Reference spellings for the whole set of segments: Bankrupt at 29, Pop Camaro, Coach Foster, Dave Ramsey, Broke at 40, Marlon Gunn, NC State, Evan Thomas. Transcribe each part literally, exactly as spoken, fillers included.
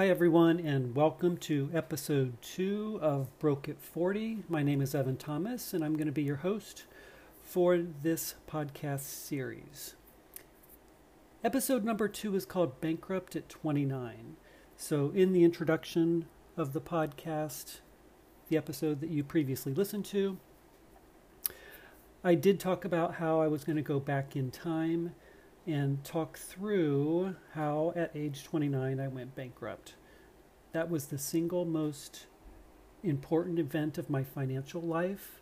Hi everyone, and welcome to episode two of Broke at forty. My name is Evan Thomas, and I'm going to be your host for this podcast series. Episode number two is called Bankrupt at twenty-nine. So in the introduction of the podcast, the episode that you previously listened to, I did talk about how I was going to go back in time and talk through how at age twenty-nine I went bankrupt. That was the single most important event of my financial life,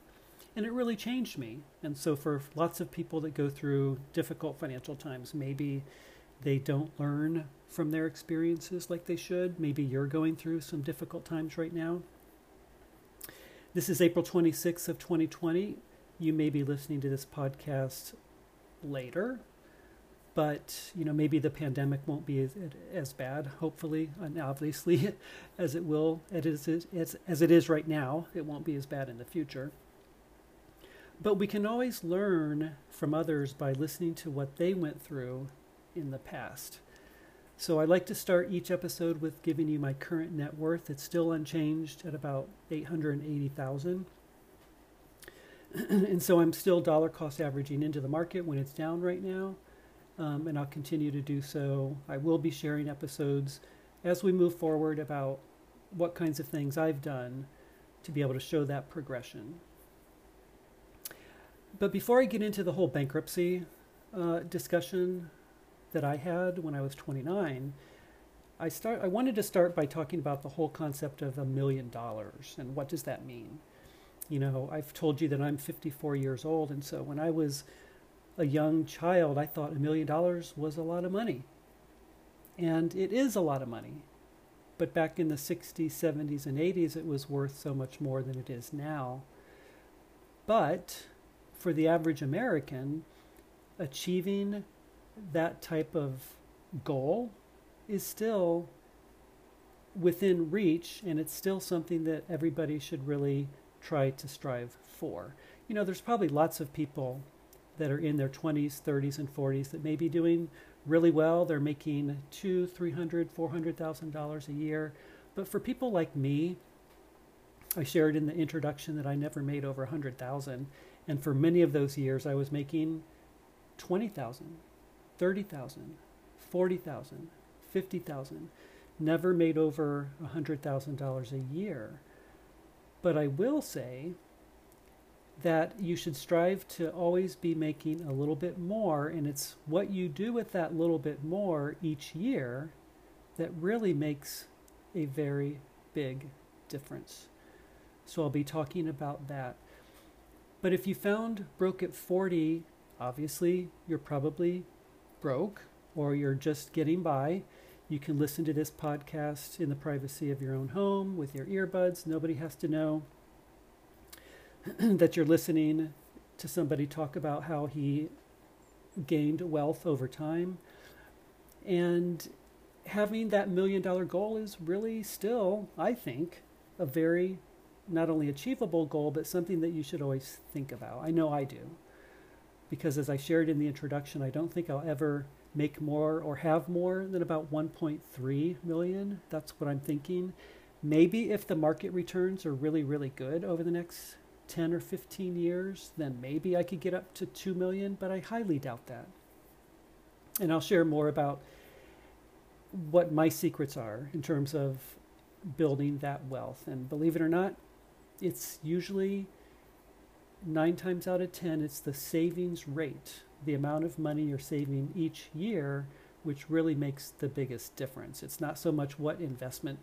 and it really changed me. And so for lots of people that go through difficult financial times, maybe they don't learn from their experiences like they should. Maybe you're going through some difficult times right now. This is April twenty-sixth of twenty twenty. You may be listening to this podcast later, but, you know, maybe the pandemic won't be as, as bad, hopefully, and obviously, as it will, it is, as, as it is right now. It won't be as bad in the future. But we can always learn from others by listening to what they went through in the past. So I like to start each episode with giving you my current net worth. It's still unchanged at about eight hundred eighty thousand dollars. And so I'm still dollar cost averaging into the market when it's down right now. Um, and I'll continue to do so. I will be sharing episodes as we move forward about what kinds of things I've done to be able to show that progression. But before I get into the whole bankruptcy uh, discussion that I had when I was twenty-nine, I start. I wanted to start by talking about the whole concept of a million dollars and what does that mean. You know, I've told you that I'm fifty-four years old, and so when I was a young child, I thought a million dollars was a lot of money. And it is a lot of money. But back in the sixties, seventies, and eighties, it was worth so much more than it is now. But for the average American, achieving that type of goal is still within reach, and it's still something that everybody should really try to strive for. You know, there's probably lots of people that are in their twenties, thirties, and forties that may be doing really well. They're making two, three hundred, four hundred thousand dollars a year. But for people like me, I shared in the introduction that I never made over a hundred thousand. And for many of those years, I was making twenty thousand, thirty thousand, forty thousand, fifty thousand. Never made over a hundred thousand dollars a year. But I will say that you should strive to always be making a little bit more, and it's what you do with that little bit more each year that really makes a very big difference. So I'll be talking about that. But if you found Broke at forty, obviously you're probably broke or you're just getting by. You can listen to this podcast in the privacy of your own home with your earbuds. Nobody has to know that you're listening to somebody talk about how he gained wealth over time. And having that million dollar goal is really still, I think, a very not only achievable goal, but something that you should always think about. I know I do. Because as I shared in the introduction, I don't think I'll ever make more or have more than about one point three million. That's what I'm thinking. Maybe if the market returns are really, really good over the next ten or fifteen years, then maybe I could get up to two million, but I highly doubt that. And I'll share more about what my secrets are in terms of building that wealth. And believe it or not, it's usually nine times out of ten, it's the savings rate, the amount of money you're saving each year, which really makes the biggest difference. It's not so much what investment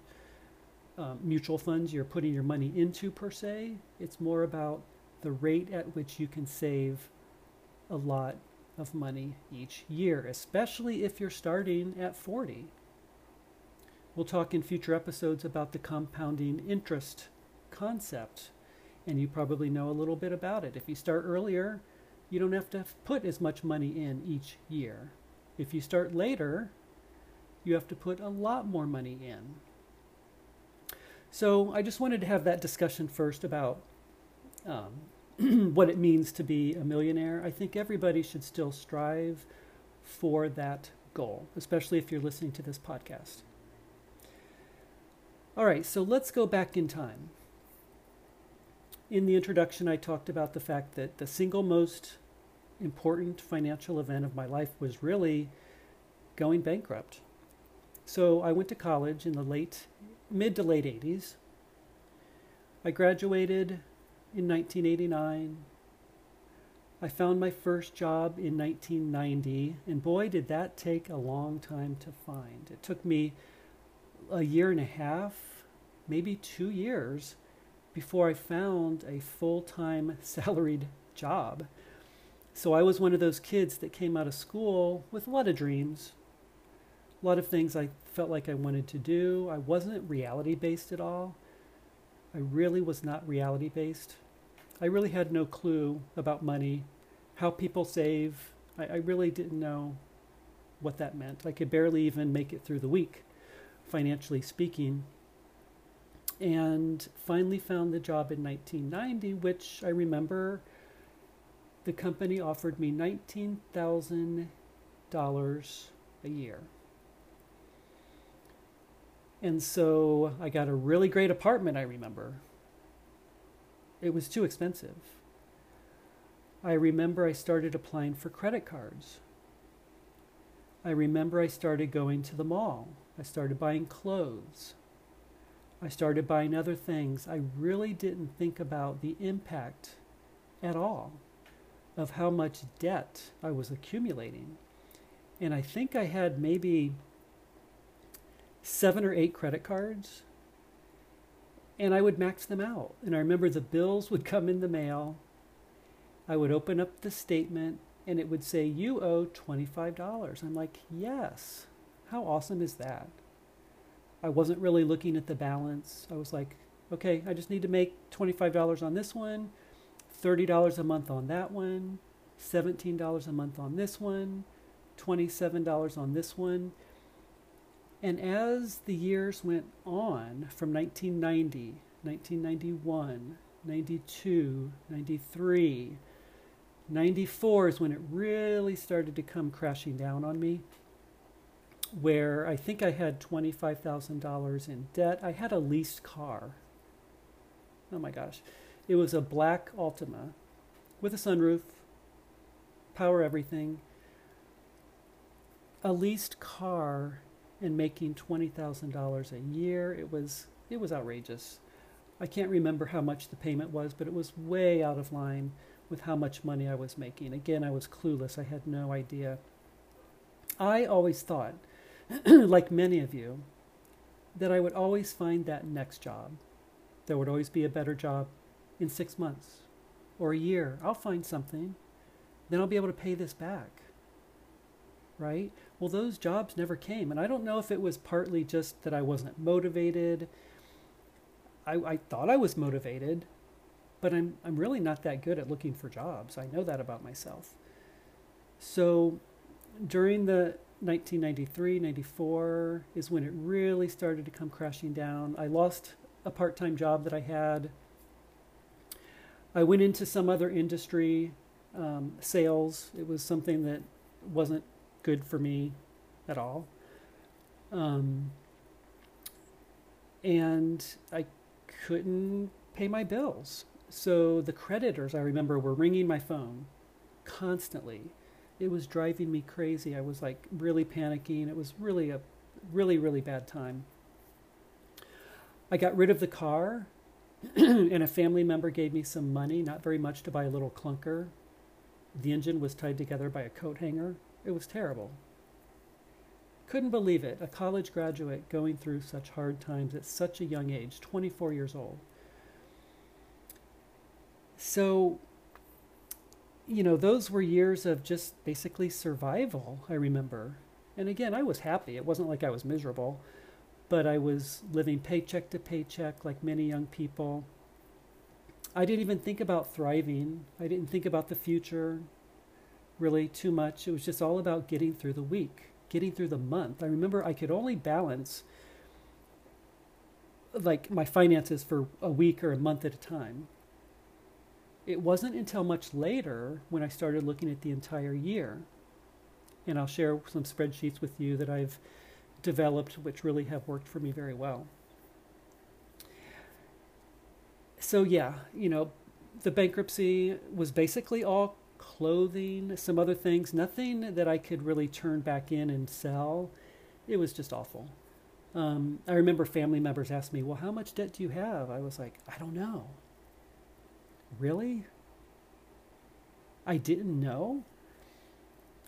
Um, mutual funds you're putting your money into per se. It's more about the rate at which you can save a lot of money each year, especially if you're starting at forty. We'll talk in future episodes about the compounding interest concept, and you probably know a little bit about it. If you start earlier, you don't have to put as much money in each year. If you start later, you have to put a lot more money in. So I just wanted to have that discussion first about um, what it means to be a millionaire. I think everybody should still strive for that goal, especially if you're listening to this podcast. All right, so let's go back in time. In the introduction, I talked about the fact that the single most important financial event of my life was really going bankrupt. So I went to college in the late, mid to late eighties. I graduated in nineteen eighty-nine. I found my first job in nineteen ninety, and boy, did that take a long time to find. It took me a year and a half, maybe two years, before I found a full-time salaried job. So I was one of those kids that came out of school with a lot of dreams, a lot of things I felt like I wanted to do. I wasn't reality-based at all. I really was not reality-based. I really had no clue about money, how people save. I, I really didn't know what that meant. I could barely even make it through the week, financially speaking. And finally found the job in nineteen ninety, which I remember the company offered me nineteen thousand dollars a year. And so I got a really great apartment, I remember. It was too expensive. I remember I started applying for credit cards. I remember I started going to the mall. I started buying clothes. I started buying other things. I really didn't think about the impact at all of how much debt I was accumulating. And I think I had maybe seven or eight credit cards, and I would max them out. And I remember the bills would come in the mail. I would open up the statement, and it would say, you owe twenty-five dollars. I'm like, yes. How awesome is that? I wasn't really looking at the balance. I was like, okay, I just need to make twenty-five dollars on this one, thirty dollars a month on that one, seventeen dollars a month on this one, twenty-seven dollars on this one. And as the years went on, from nineteen ninety, nineteen ninety-one, ninety-two, ninety-three, ninety-four is when it really started to come crashing down on me, where I think I had twenty-five thousand dollars in debt. I had a leased car. Oh my gosh. It was a black Altima with a sunroof, power everything. A leased car and making twenty thousand dollars a year. It was it was outrageous. I can't remember how much the payment was, but it was way out of line with how much money I was making. Again, I was clueless. I had no idea. I always thought, like many of you, that I would always find that next job. There would always be a better job in six months or a year. I'll find something. Then I'll be able to pay this back. Right? Well, those jobs never came. And I don't know if it was partly just that I wasn't motivated. I, I thought I was motivated, but I'm, I'm really not that good at looking for jobs. I know that about myself. So during the nineteen ninety-three ninety-four is when it really started to come crashing down. I lost a part-time job that I had. I went into some other industry, um, sales. It was something that wasn't good for me at all. Um, and I couldn't pay my bills. So the creditors, I remember, were ringing my phone constantly. It was driving me crazy. I was like really panicking. It was really a really, really bad time. I got rid of the car and a family member gave me some money, not very much, to buy a little clunker. The engine was tied together by a coat hanger. It was terrible. Couldn't believe it. A college graduate going through such hard times at such a young age, twenty-four years old. So, you know, those were years of just basically survival, I remember. And again, I was happy. It wasn't like I was miserable, but I was living paycheck to paycheck like many young people. I didn't even think about thriving. I didn't think about the future really too much. It was just all about getting through the week, getting through the month. I remember I could only balance like my finances for a week or a month at a time. It wasn't until much later when I started looking at the entire year. And I'll share some spreadsheets with you that I've developed, which really have worked for me very well. So yeah, you know, the bankruptcy was basically all clothing, some other things, nothing that I could really turn back in and sell. It was just awful. Um, I remember family members asked me, well, how much debt do you have? I was like, I don't know. Really? I didn't know?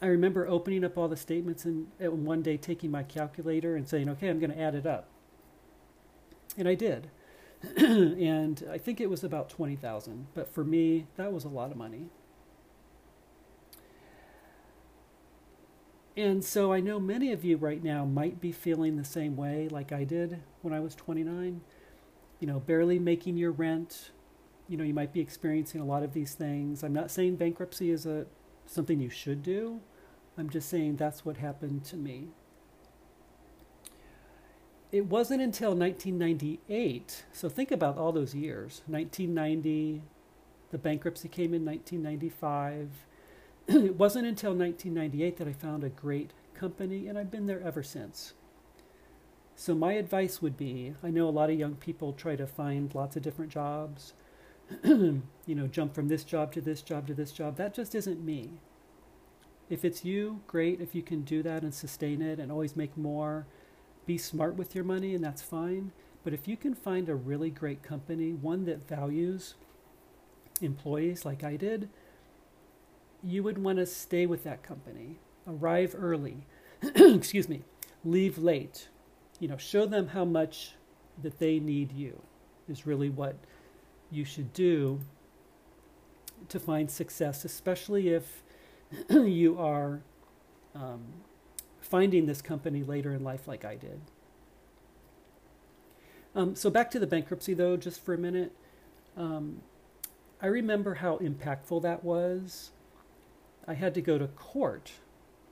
I remember opening up all the statements and one day taking my calculator and saying, okay, I'm going to add it up. And I did. And I think it was about twenty thousand dollars. But for me, that was a lot of money. And so I know many of you right now might be feeling the same way like I did when I was twenty-nine. You know, barely making your rent. You know, you might be experiencing a lot of these things. I'm not saying bankruptcy is a something you should do. I'm just saying that's what happened to me. It wasn't until nineteen ninety-eight, so think about all those years. nineteen ninety, the bankruptcy came in nineteen ninety-five. It wasn't until nineteen ninety-eight that I found a great company, and I've been there ever since. So my advice would be, I know a lot of young people try to find lots of different jobs, you know, jump from this job to this job to this job. That just isn't me. If it's you, great. If you can do that and sustain it and always make more, be smart with your money, and that's fine. But if you can find a really great company, one that values employees like I did, you would want to stay with that company. Arrive early, excuse me, leave late. You know, show them how much that they need you is really what you should do to find success, especially if you are um, finding this company later in life like I did. Um, so back to the bankruptcy though, just for a minute. Um, I remember how impactful that was. I had to go to court,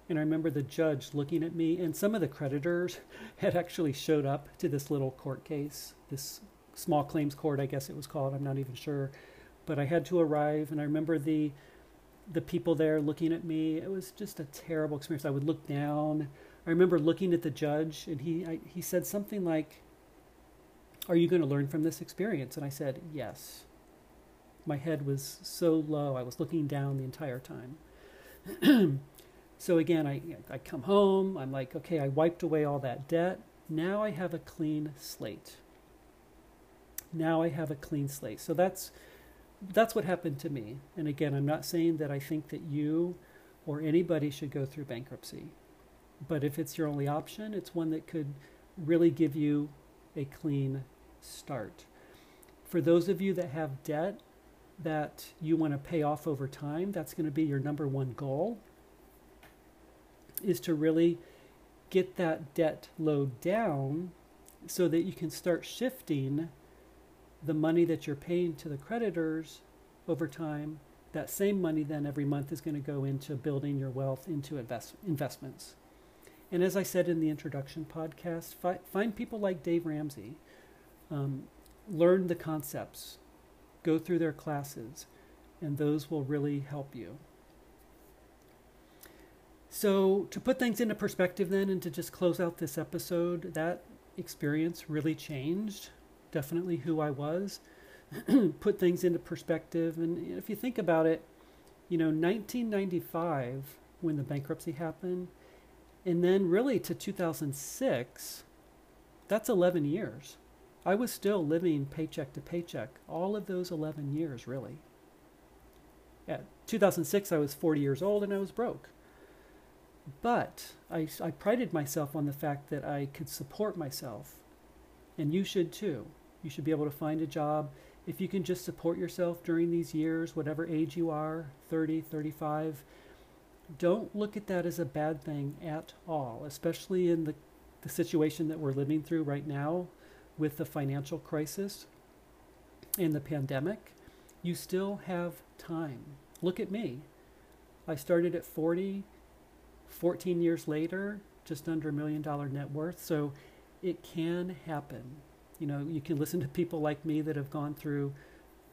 and I remember the judge looking at me, and some of the creditors had actually showed up to this little court case, this small claims court, I guess it was called, I'm not even sure. But I had to arrive, and I remember the the people there looking at me. It was just a terrible experience. I would look down. I remember looking at the judge, and he, I, he said something like, are you going to learn from this experience? And I said, yes. My head was so low. I was looking down the entire time. So again, I, I come home, I'm like, okay, I wiped away all that debt. Now I have a clean slate. Now I have a clean slate. So that's, that's what happened to me. And again, I'm not saying that I think that you or anybody should go through bankruptcy. But if it's your only option, it's one that could really give you a clean start. For those of you that have debt that you want to pay off over time, that's going to be your number one goal, is to really get that debt load down so that you can start shifting the money that you're paying to the creditors over time. That same money then every month is going to go into building your wealth, into invest investments. And as I said in the introduction podcast, fi find people like Dave Ramsey, um, learn the concepts, go through their classes, and those will really help you. So to put things into perspective then, and to just close out this episode, that experience really changed definitely who I was, put things into perspective. And if you think about it, you know, nineteen ninety-five, when the bankruptcy happened, and then really to two thousand six, that's eleven years. I was still living paycheck to paycheck all of those eleven years, really. At two thousand six, I was forty years old and I was broke. But I, I prided myself on the fact that I could support myself. And you should too. You should be able to find a job. If you can just support yourself during these years, whatever age you are, thirty, thirty-five, don't look at that as a bad thing at all, especially in the, the situation that we're living through right now with the financial crisis and the pandemic. You still have time. Look at me. I started at forty, fourteen years later, just under a million dollar net worth. So it can happen. You know, you can listen to people like me that have gone through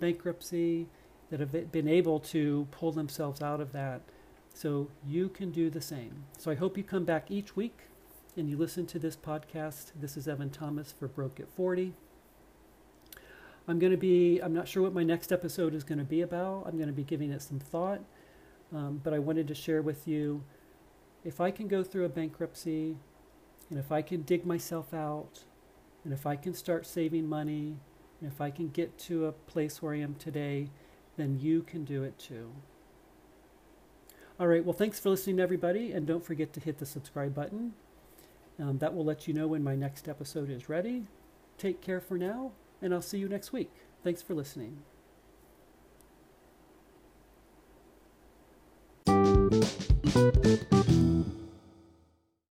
bankruptcy, that have been able to pull themselves out of that. So you can do the same. So I hope you come back each week and you listen to this podcast. This is Evan Thomas for Broke at forty. I'm going to be, I'm not sure what my next episode is going to be about. I'm going to be giving it some thought, um, but I wanted to share with you, if I can go through a bankruptcy, and if I can dig myself out, and if I can start saving money, and if I can get to a place where I am today, then you can do it too. All right, well, thanks for listening, everybody, and don't forget to hit the subscribe button. Um, that will let you know when my next episode is ready. Take care for now, and I'll see you next week. Thanks for listening.